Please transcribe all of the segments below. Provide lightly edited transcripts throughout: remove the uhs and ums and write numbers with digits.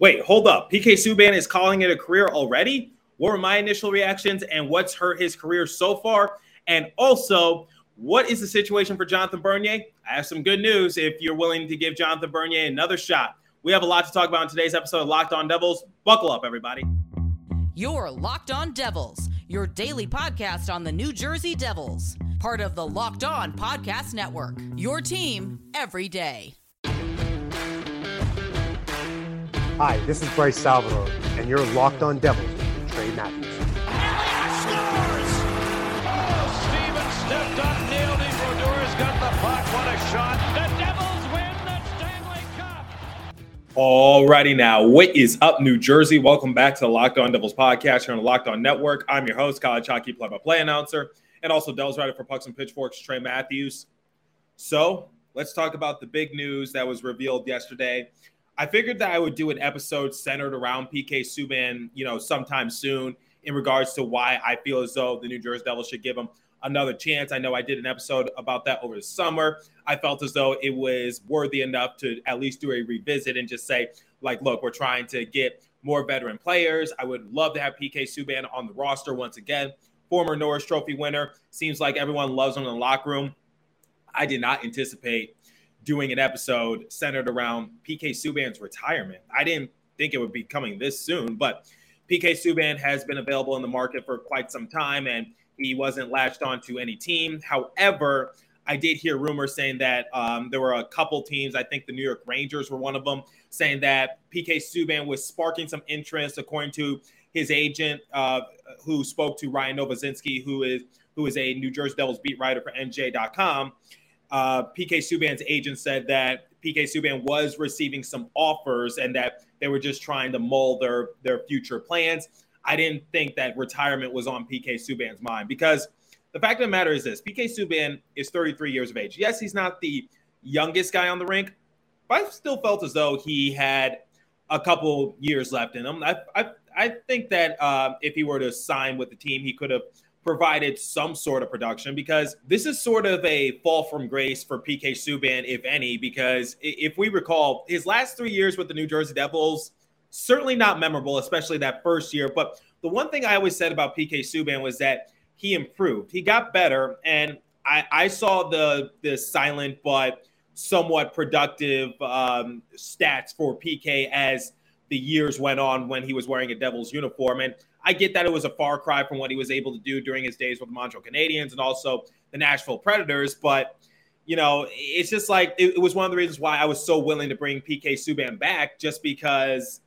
wait, hold up, P.K. Subban is calling it a career already? What were my initial reactions, and what's hurt his career so far? And also, what is the situation for Jonathan Bernier? I have some good news if you're willing to give Jonathan Bernier another shot. We have a lot to talk about in today's episode of Locked on Devils. Buckle up, everybody. You're Locked on Devils, your daily podcast on the New Jersey Devils. Part of the Locked on Podcast Network, your team every day. Hi, this is Bryce Salvador, and you're Locked on Devils with Trey Matthews. Alrighty now, what is up, New Jersey? Welcome back to the Locked on Devils podcast here on the Locked on Network. I'm your host, college hockey play-by-play announcer, and also Devils writer for Pucks and Pitchforks, Trey Matthews. So let's talk about the big news that was revealed yesterday. I figured that I would do an episode centered around P.K. Subban, sometime soon, in regards to why I feel as though the New Jersey Devils should give him another chance. I know I did an episode about that over the summer. I felt as though it was worthy enough to at least do a revisit and just say, like, look, we're trying to get more veteran players. I would love to have P.K. Subban on the roster once again. Former Norris Trophy winner. Seems like everyone loves him in the locker room. I did not anticipate doing an episode centered around P.K. Subban's retirement. I didn't think it would be coming this soon, but P.K. Subban has been available in the market for quite some time, and he wasn't latched onto any team. However, I did hear rumors saying that there were a couple teams, I think the New York Rangers were one of them, saying that P.K. Subban was sparking some interest, according to his agent, who spoke to Ryan Novozinski, who is a New Jersey Devils beat writer for NJ.com. P.K. Subban's agent said that P.K. Subban was receiving some offers and that they were just trying to mull their future plans. I didn't think that retirement was on P.K. Subban's mind, because the fact of the matter is this. P.K. Subban is 33 years of age. Yes, he's not the youngest guy on the rink, but I still felt as though he had a couple years left in him. I think that if he were to sign with the team, he could have provided some sort of production, because this is sort of a fall from grace for P.K. Subban, if any, because if we recall, his last 3 years with the New Jersey Devils, certainly not memorable, especially that first year. But the one thing I always said about P.K. Subban was that he improved. He got better, and I saw the silent but somewhat productive stats for P.K. as the years went on when he was wearing a Devils uniform. And I get that it was a far cry from what he was able to do during his days with the Montreal Canadiens and also the Nashville Predators. But, it's just like it was one of the reasons why I was so willing to bring P.K. Subban back, just because,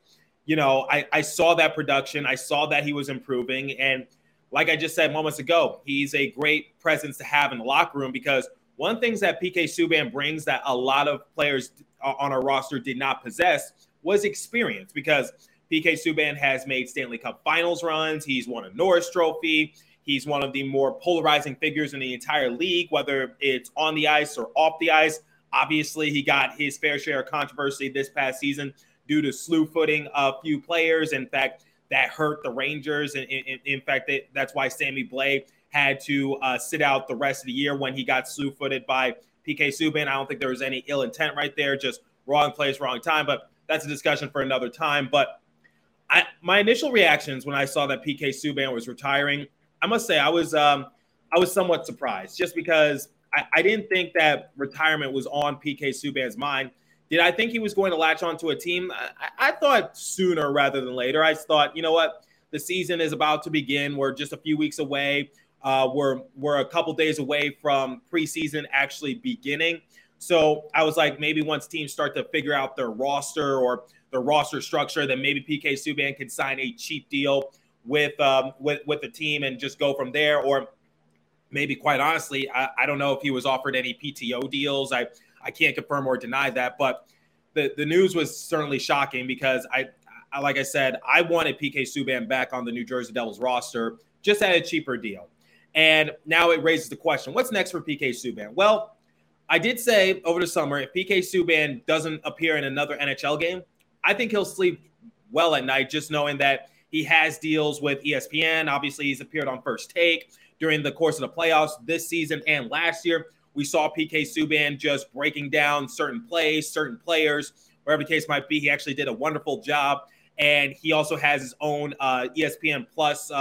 I saw that production. I saw that he was improving. And like I just said moments ago, he's a great presence to have in the locker room, because one of the things that P.K. Subban brings that a lot of players on our roster did not possess was experience, because P.K. Subban has made Stanley Cup finals runs. He's won a Norris Trophy. He's one of the more polarizing figures in the entire league, whether it's on the ice or off the ice. Obviously, he got his fair share of controversy this past season due to slew-footing a few players. In fact, that hurt the Rangers. And in fact, that's why Sammy Blay had to sit out the rest of the year when he got slew-footed by P.K. Subban. I don't think there was any ill intent right there, just wrong place, wrong time. But that's a discussion for another time. But my initial reactions when I saw that P.K. Subban was retiring, I must say I was somewhat surprised, just because I didn't think that retirement was on P.K. Subban's mind. Did I think he was going to latch onto a team? I thought sooner rather than later. I thought, you know what, the season is about to begin. We're just a few weeks away. We're a couple days away from preseason actually beginning. So I was like, maybe once teams start to figure out their roster or the roster structure, then maybe P.K. Subban could sign a cheap deal with the team and just go from there. Or maybe, quite honestly, I don't know if he was offered any PTO deals. I can't confirm or deny that, but the news was certainly shocking, because I like I said, I wanted P.K. Subban back on the New Jersey Devils roster, just at a cheaper deal. And now it raises the question, what's next for P.K. Subban? Well, I did say over the summer, if P.K. Subban doesn't appear in another NHL game, I think he'll sleep well at night, just knowing that he has deals with ESPN. Obviously, he's appeared on First Take during the course of the playoffs this season and last year. We saw P.K. Subban just breaking down certain plays, certain players, wherever the case might be. He actually did a wonderful job. And he also has his own ESPN Plus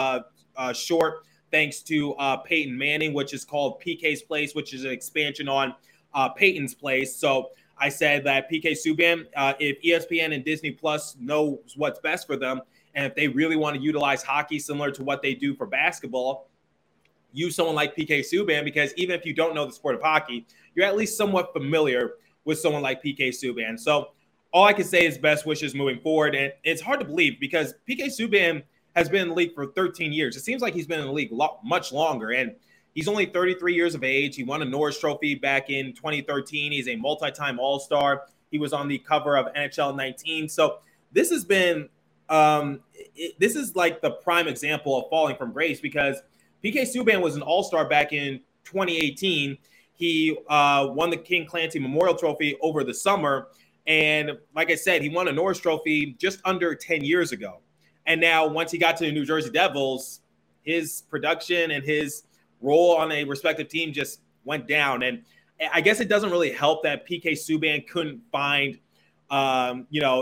short, thanks to Peyton Manning, which is called PK's Place, which is an expansion on Peyton's Place. So I said that P.K. Subban, if ESPN and Disney Plus know what's best for them, and if they really want to utilize hockey similar to what they do for basketball, use someone like P.K. Subban, because even if you don't know the sport of hockey, you're at least somewhat familiar with someone like P.K. Subban. So all I can say is best wishes moving forward. And it's hard to believe because P.K. Subban has been in the league for 13 years. It seems like he's been in the league much longer. And he's only 33 years of age. He won a Norris Trophy back in 2013. He's a multi-time All-Star. He was on the cover of NHL 19. So this has been this is like the prime example of falling from grace, because P.K. Subban was an All-Star back in 2018. He won the King Clancy Memorial Trophy over the summer. And like I said, he won a Norris Trophy just under 10 years ago. And now once he got to the New Jersey Devils, his production and his role on a respective team just went down. And I guess it doesn't really help that P.K. Subban couldn't find,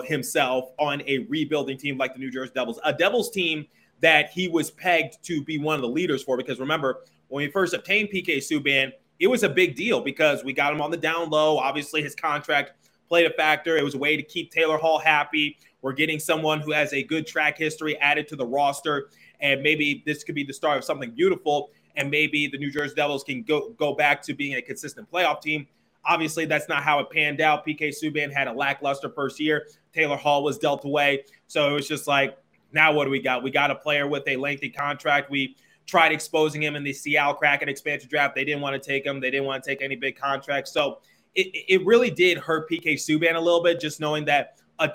himself on a rebuilding team like the New Jersey Devils, a Devils team that he was pegged to be one of the leaders for. Because remember, when we first obtained P.K. Subban, it was a big deal because we got him on the down low. Obviously, his contract played a factor. It was a way to keep Taylor Hall happy. We're getting someone who has a good track history added to the roster, and maybe this could be the start of something beautiful. And maybe the New Jersey Devils can go back to being a consistent playoff team. Obviously, that's not how it panned out. P.K. Subban had a lackluster first year. Taylor Hall was dealt away. So it was just like, now what do we got? We got a player with a lengthy contract. We tried exposing him in the Seattle Kraken expansion draft. They didn't want to take him. They didn't want to take any big contracts. So it really did hurt P.K. Subban a little bit, just knowing that a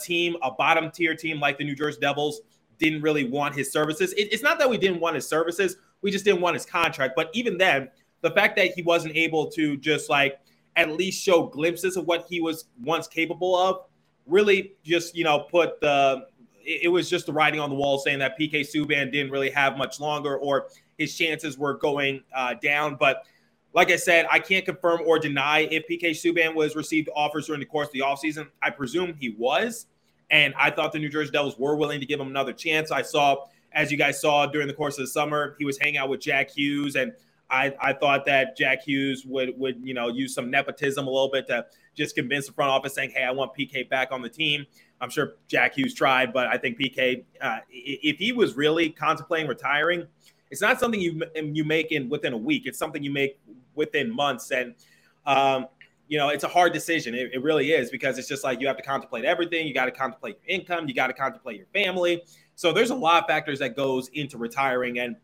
bottom-tier team like the New Jersey Devils, didn't really want his services. It's not that we didn't want his services. We just didn't want his contract. But even then, the fact that he wasn't able to just like at least show glimpses of what he was once capable of really just, it was just the writing on the wall saying that P.K. Subban didn't really have much longer, or his chances were going down. But like I said, I can't confirm or deny if P.K. Subban was received offers during the course of the offseason. I presume he was. And I thought the New Jersey Devils were willing to give him another chance. I saw, as you guys saw during the course of the summer, he was hanging out with Jack Hughes. And I thought that Jack Hughes would use some nepotism a little bit to just convince the front office saying, hey, I want PK back on the team. I'm sure Jack Hughes tried, but I think PK, if he was really contemplating retiring, it's not something you make within a week. It's something you make within months. And, it's a hard decision. It really is, because it's just like you have to contemplate everything. You got to contemplate your income. You got to contemplate your family. So there's a lot of factors that goes into retiring. And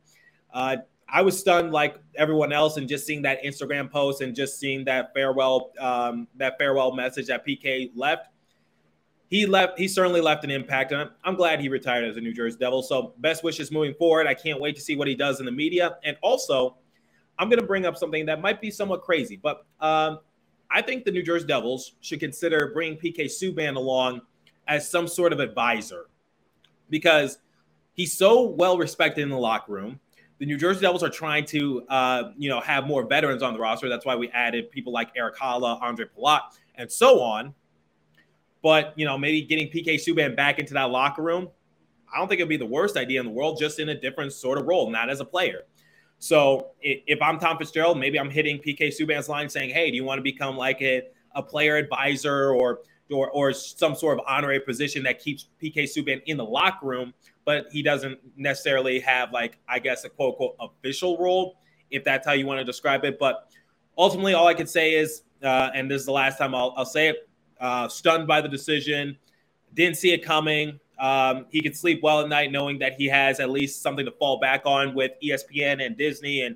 I was stunned like everyone else, and just seeing that Instagram post and just seeing that farewell message that PK left. He certainly left an impact, and I'm glad he retired as a New Jersey Devil. So best wishes moving forward. I can't wait to see what he does in the media. And also, I'm going to bring up something that might be somewhat crazy, but I think the New Jersey Devils should consider bringing P.K. Subban along as some sort of advisor, because he's so well-respected in the locker room. The New Jersey Devils are trying to, have more veterans on the roster. That's why we added people like Eric Halla, Andre Palat, and so on. But, maybe getting P.K. Subban back into that locker room, I don't think it'd be the worst idea in the world, just in a different sort of role, not as a player. So if I'm Tom Fitzgerald, maybe I'm hitting P.K. Subban's line saying, hey, do you want to become like a player advisor or some sort of honorary position that keeps P.K. Subban in the locker room, but he doesn't necessarily have a quote-unquote official role, if that's how you want to describe it. But ultimately, all I can say is, and this is the last time I'll say it, stunned by the decision, didn't see it coming. He could sleep well at night knowing that he has at least something to fall back on with ESPN and Disney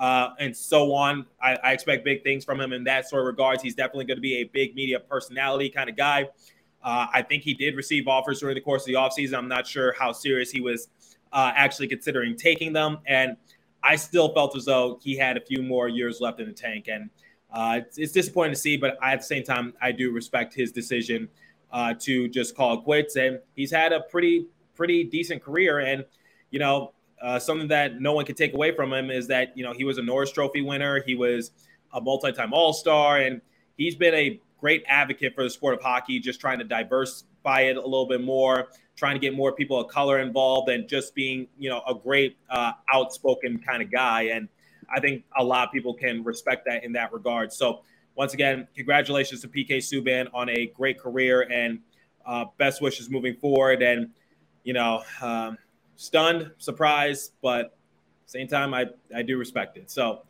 and so on. I expect big things from him in that sort of regards. He's definitely going to be a big media personality kind of guy. I think he did receive offers during the course of the offseason. I'm not sure how serious he was actually considering taking them. And I still felt as though he had a few more years left in the tank. And it's disappointing to see, but at the same time, I do respect his decision to just call it quits. And he's had a pretty decent career. And, something that no one can take away from him is that, he was a Norris Trophy winner. He was a multi-time All-Star, and he's been a great advocate for the sport of hockey, just trying to diversify it a little bit more, trying to get more people of color involved, and just being, you know, a great outspoken kind of guy. And I think a lot of people can respect that in that regard. So once again, congratulations to P.K. Subban on a great career, and best wishes moving forward. And, you know, stunned, surprised, but same time, I do respect it. So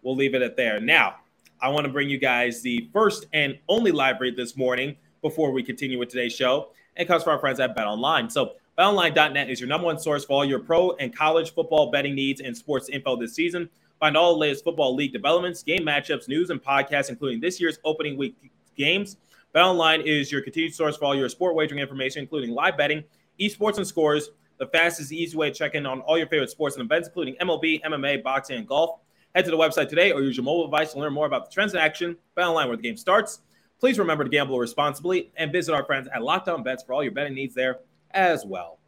we'll leave it at there. Now, I want to bring you guys the first and only live read this morning before we continue with today's show. And it comes from our friends at BetOnline. So BetOnline.net is your number one source for all your pro and college football betting needs and sports info this season. Find all the latest football league developments, game matchups, news, and podcasts, including this year's opening week games. BetOnline is your continued source for all your sport wagering information, including live betting, esports, and scores. The fastest, easy way to check in on all your favorite sports and events, including MLB, MMA, boxing, and golf. Head to the website today or use your mobile device to learn more about the trends in action. BetOnline, where the game starts. Please remember to gamble responsibly, and visit our friends at Locked On Bets for all your betting needs there as well.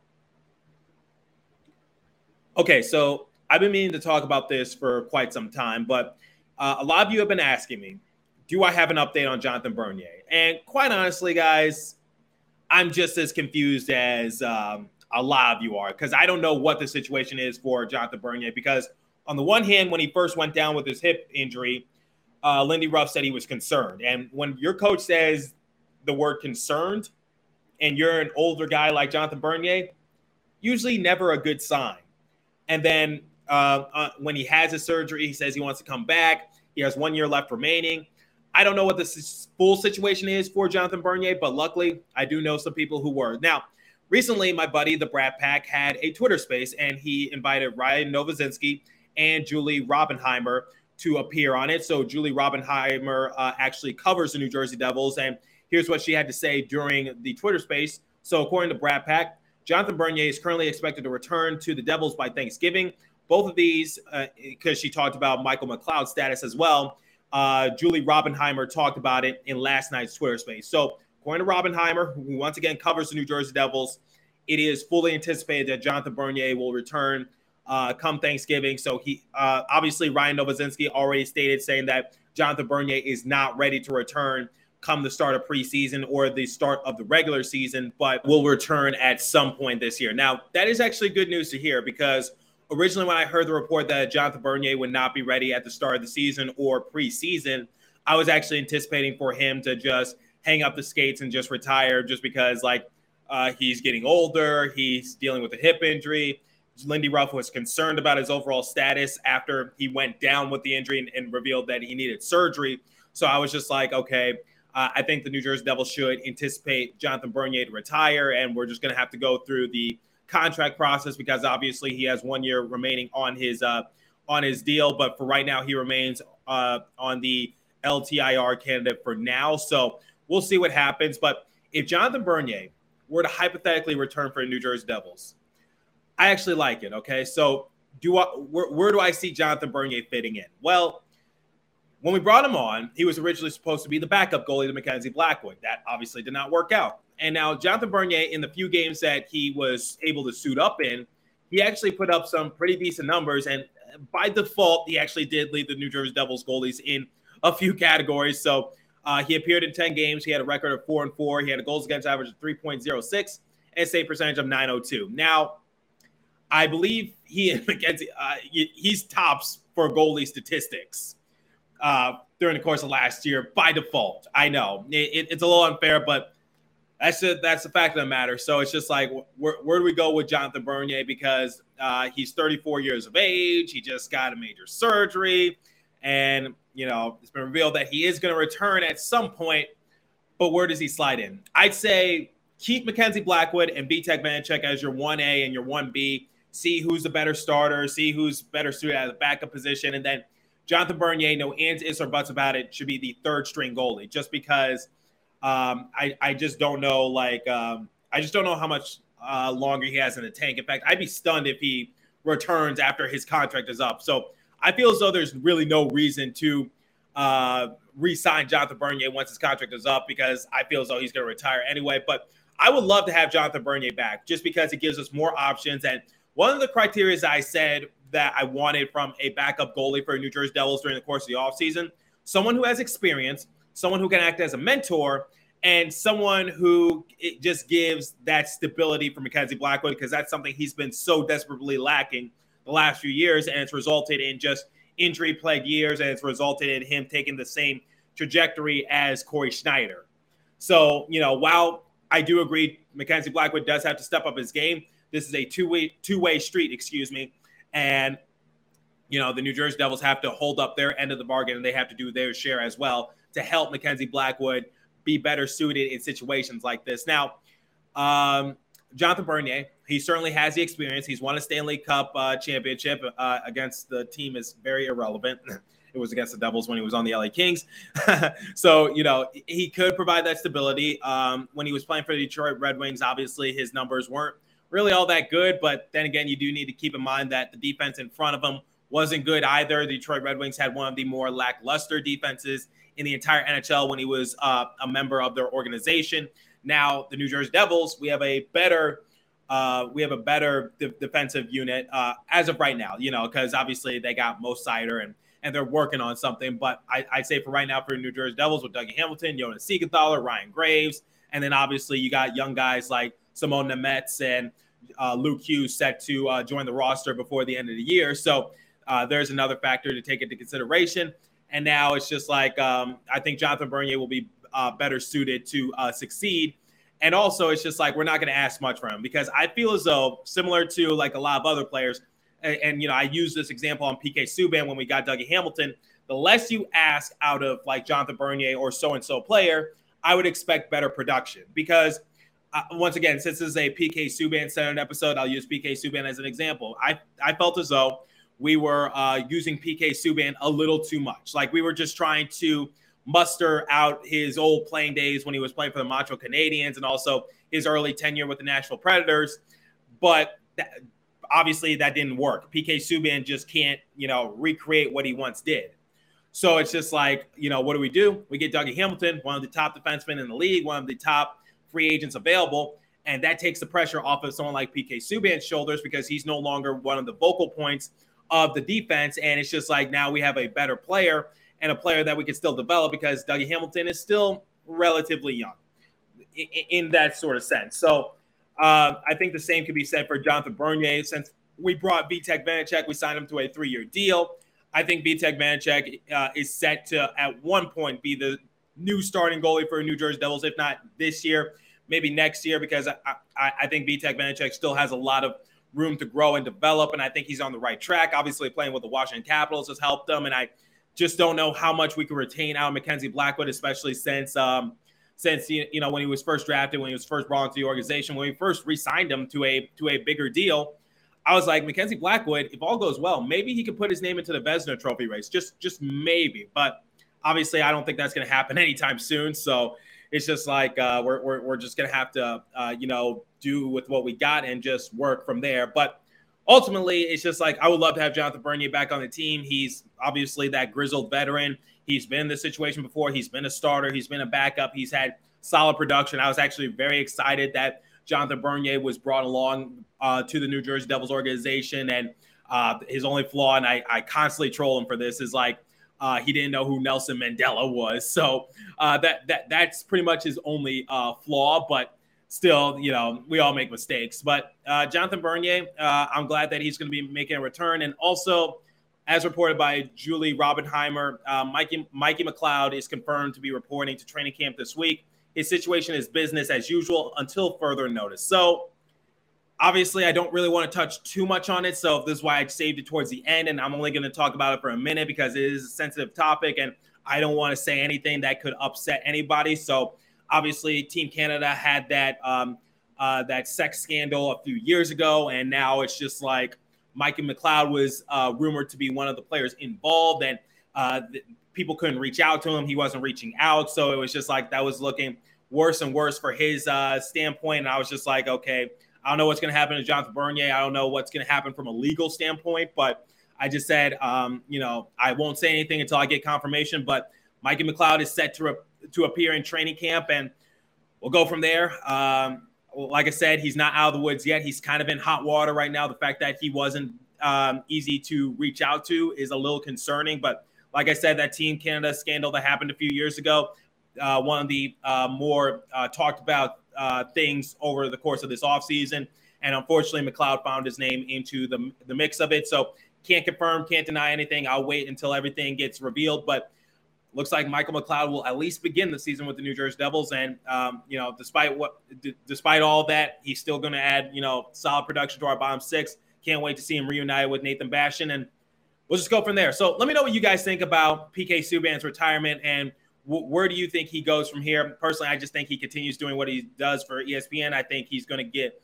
Okay, so I've been meaning to talk about this for quite some time, but a lot of you have been asking me, do I have an update on Jonathan Bernier? And quite honestly, guys, I'm just as confused as a lot of you are, because I don't know what the situation is for Jonathan Bernier. Because on the one hand, when he first went down with his hip injury, Lindy Ruff said he was concerned. And when your coach says the word concerned and you're an older guy like Jonathan Bernier, usually never a good sign. And then when he has his surgery, he says he wants to come back. He has 1 year left remaining. I don't know what the full situation is for Jonathan Bernier, but luckily I do know some people who were. Now, recently, my buddy, the Brad Pack, had a Twitter space, and he invited Ryan Novozinski and Julie Robenheimer to appear on it. So Julie Robenheimer actually covers the New Jersey Devils, and here's what she had to say during the Twitter space. So according to Brad Pack, Jonathan Bernier is currently expected to return to the Devils by Thanksgiving. Both of these, because she talked about Michael McLeod's status as well, Julie Robenheimer talked about it in last night's Twitter space. So according to Robenheimer, who once again covers the New Jersey Devils, it is fully anticipated that Jonathan Bernier will return come Thanksgiving. So he obviously, Ryan Novozinski already stated, saying that Jonathan Bernier is not ready to return come the start of preseason or the start of the regular season, but will return at some point this year. Now, that is actually good news to hear, because originally when I heard the report that Jonathan Bernier would not be ready at the start of the season or preseason, I was actually anticipating for him to just hang up the skates and just retire, just because, like, he's getting older, he's dealing with a hip injury. Lindy Ruff was concerned about his overall status after he went down with the injury and revealed that he needed surgery. So I was just like, okay, I think the New Jersey Devils should anticipate Jonathan Bernier to retire, and we're just going to have to go through the contract process, because obviously he has 1 year remaining on his deal. But for right now, he remains on the LTIR candidate for now. So we'll see what happens. But if Jonathan Bernier were to hypothetically return for the New Jersey Devils, I actually like it. Okay, so where do I see Jonathan Bernier fitting in? Well, when we brought him on, he was originally supposed to be the backup goalie to McKenzie Blackwood. That obviously did not work out. And now Jonathan Bernier, in the few games that he was able to suit up in, he actually put up some pretty decent numbers. And by default, he actually did lead the New Jersey Devils goalies in a few categories. So he appeared in 10 games. He had a record of 4-4. He had a goals against average of 3.06 and a save percentage of .902. Now, I believe he and McKenzie, he's tops for goalie statistics during the course of last year by default. I know it's a little unfair, but that's the fact of the matter. So it's just like, where do we go with Jonathan Bernier? Because he's 34 years of age. He just got a major surgery, and, you know, it's been revealed that he is going to return at some point, but where does he slide in? I'd say keep McKenzie Blackwood and Vítek Vaněček as your 1A and your 1B. See who's the better starter, see who's better suited at the backup position. And then Jonathan Bernier, no ands, ifs, or buts about it, should be the third-string goalie, just because I just don't know, like, I just don't know how much longer he has in the tank. In fact, I'd be stunned if he returns after his contract is up. So I feel as though there's really no reason to re-sign Jonathan Bernier once his contract is up, because I feel as though he's going to retire anyway. But I would love to have Jonathan Bernier back, just because it gives us more options. And one of the criteria I said that I wanted from a backup goalie for New Jersey Devils during the course of the offseason, someone who has experience, someone who can act as a mentor, and someone who it just gives that stability for McKenzie Blackwood, because that's something he's been so desperately lacking the last few years, and it's resulted in just injury-plagued years, and it's resulted in him taking the same trajectory as Corey Schneider. So, you know, while I do agree McKenzie Blackwood does have to step up his game, this is a two-way street, and, you know, the New Jersey Devils have to hold up their end of the bargain, and they have to do their share as well to help McKenzie Blackwood be better suited in situations like this. Now, Jonathan Bernier, he certainly has the experience. He's won a Stanley Cup championship against the team is very irrelevant. It was against the Devils when he was on the LA Kings. So, you know, he could provide that stability. When he was playing for the Detroit Red Wings, obviously his numbers weren't really all that good. But then again, you do need to keep in mind that the defense in front of him wasn't good either. The Detroit Red Wings had one of the more lackluster defenses in the entire NHL when he was a member of their organization. Now, the New Jersey Devils, we have a better defensive unit as of right now, you know, because obviously they got Mo Seider and they're working on something. But I'd say for right now, for the New Jersey Devils, with Dougie Hamilton, Jonas Siegenthaler, Ryan Graves, and then obviously you got young guys like Simone Nemets and Luke Hughes set to join the roster before the end of the year. So there's another factor to take into consideration. And now it's just like I think Jonathan Bernier will be better suited to succeed. And also, it's just like we're not going to ask much from him, because I feel as though, similar to like a lot of other players, and you know, I used this example on P.K. Subban when we got Dougie Hamilton, the less you ask out of like Jonathan Bernier or so-and-so player, I would expect better production. Because once again, since this is a P.K. Subban-centered episode, I'll use P.K. Subban as an example. I felt as though we were using P.K. Subban a little too much. Like we were just trying to muster out his old playing days when he was playing for the Montreal Canadiens and also his early tenure with the Nashville Predators. But obviously that didn't work. P.K. Subban just can't, you know, recreate what he once did. So it's just like, you know, what do? We get Dougie Hamilton, one of the top defensemen in the league, one of the top free agents available. And that takes the pressure off of someone like P.K. Subban's shoulders, because he's no longer one of the focal points of the defense. And it's just like now we have a better player, and a player that we can still develop, because Dougie Hamilton is still relatively young in that sort of sense. So I think the same could be said for Jonathan Bernier. Since we brought Vítek Vaněček, we signed him to a 3-year deal. I think Vítek Vaněček is set to, at one point, be the new starting goalie for New Jersey Devils, if not this year, maybe next year, because I think Vítek Vaněček still has a lot of room to grow and develop, and I think he's on the right track. Obviously, playing with the Washington Capitals has helped him, and I just don't know how much we can retain out of McKenzie Blackwood, especially since you know, when he was first drafted, when he was first brought into the organization, when we first re-signed him to a bigger deal. I was like, McKenzie Blackwood, if all goes well, maybe he could put his name into the Vezina Trophy race, just maybe. But obviously, I don't think that's going to happen anytime soon. So it's just like we're just going to have to you know, do with what we got and just work from there. But ultimately, it's just like I would love to have Jonathan Bernier back on the team. He's obviously that grizzled veteran. He's been in this situation before. He's been a starter. He's been a backup. He's had solid production. I was actually very excited that Jonathan Bernier was brought along to the New Jersey Devils organization. And his only flaw, and I constantly troll him for this, is like he didn't know who Nelson Mandela was. So that's pretty much his only flaw. But still, you know, we all make mistakes. But Jonathan Bernier, I'm glad that he's going to be making a return. And also, as reported by Julie Robenheimer, Mikey McLeod is confirmed to be reporting to training camp this week. His situation is business as usual until further notice. So, obviously, I don't really want to touch too much on it. So, this is why I saved it towards the end. And I'm only going to talk about it for a minute, because it is a sensitive topic. And I don't want to say anything that could upset anybody. So, obviously, Team Canada had that that sex scandal a few years ago, and now it's just like Mikey McLeod was rumored to be one of the players involved, and people couldn't reach out to him. He wasn't reaching out, so it was just like that was looking worse and worse for his standpoint, and I was just like, okay, I don't know what's going to happen to Jonathan Bernier. I don't know what's going to happen from a legal standpoint, but I just said, you know, I won't say anything until I get confirmation, but Mikey McLeod is set to appear in training camp, and we'll go from there. Like I said, he's not out of the woods yet. He's kind of in hot water right now. The fact that he wasn't easy to reach out to is a little concerning, but like I said, that Team Canada scandal that happened a few years ago, one of the more talked about things over the course of this offseason. And unfortunately, McLeod found his name into the mix of it. So can't confirm, can't deny anything. I'll wait until everything gets revealed. But looks like Michael McLeod will at least begin the season with the New Jersey Devils. And, you know, despite all that, he's still going to add, you know, solid production to our bottom six. Can't wait to see him reunited with Nathan Bastion. And we'll just go from there. So let me know what you guys think about P.K. Subban's retirement and where do you think he goes from here? Personally, I just think he continues doing what he does for ESPN. I think he's going to get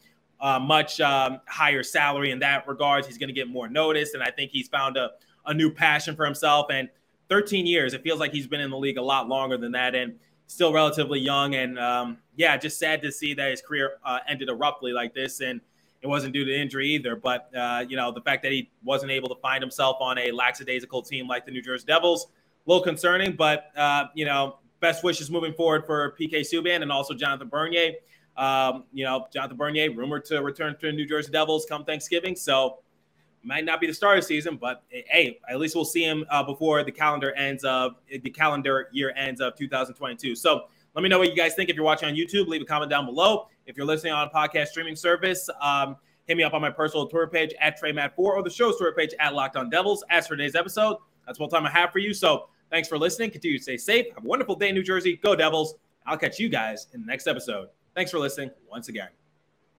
much higher salary in that regard. He's going to get more notice. And I think he's found a new passion for himself. And 13 years, it feels like he's been in the league a lot longer than that and still relatively young. And yeah, just sad to see that his career ended abruptly like this. And it wasn't due to injury either. But, you know, the fact that he wasn't able to find himself on a lackadaisical team like the New Jersey Devils, a little concerning. But, you know, best wishes moving forward for P.K. Subban and also Jonathan Bernier. You know, Jonathan Bernier rumored to return to the New Jersey Devils come Thanksgiving. So might not be the start of the season, but hey, at least we'll see him before the calendar year ends of 2022. So let me know what you guys think. If you're watching on YouTube, leave a comment down below. If you're listening on a podcast streaming service, hit me up on my personal Twitter page at TreyMat4 or the show's Twitter page at Locked on Devils. As for today's episode, that's all time I have for you. So thanks for listening. Continue to stay safe. Have a wonderful day in New Jersey. Go Devils. I'll catch you guys in the next episode. Thanks for listening once again.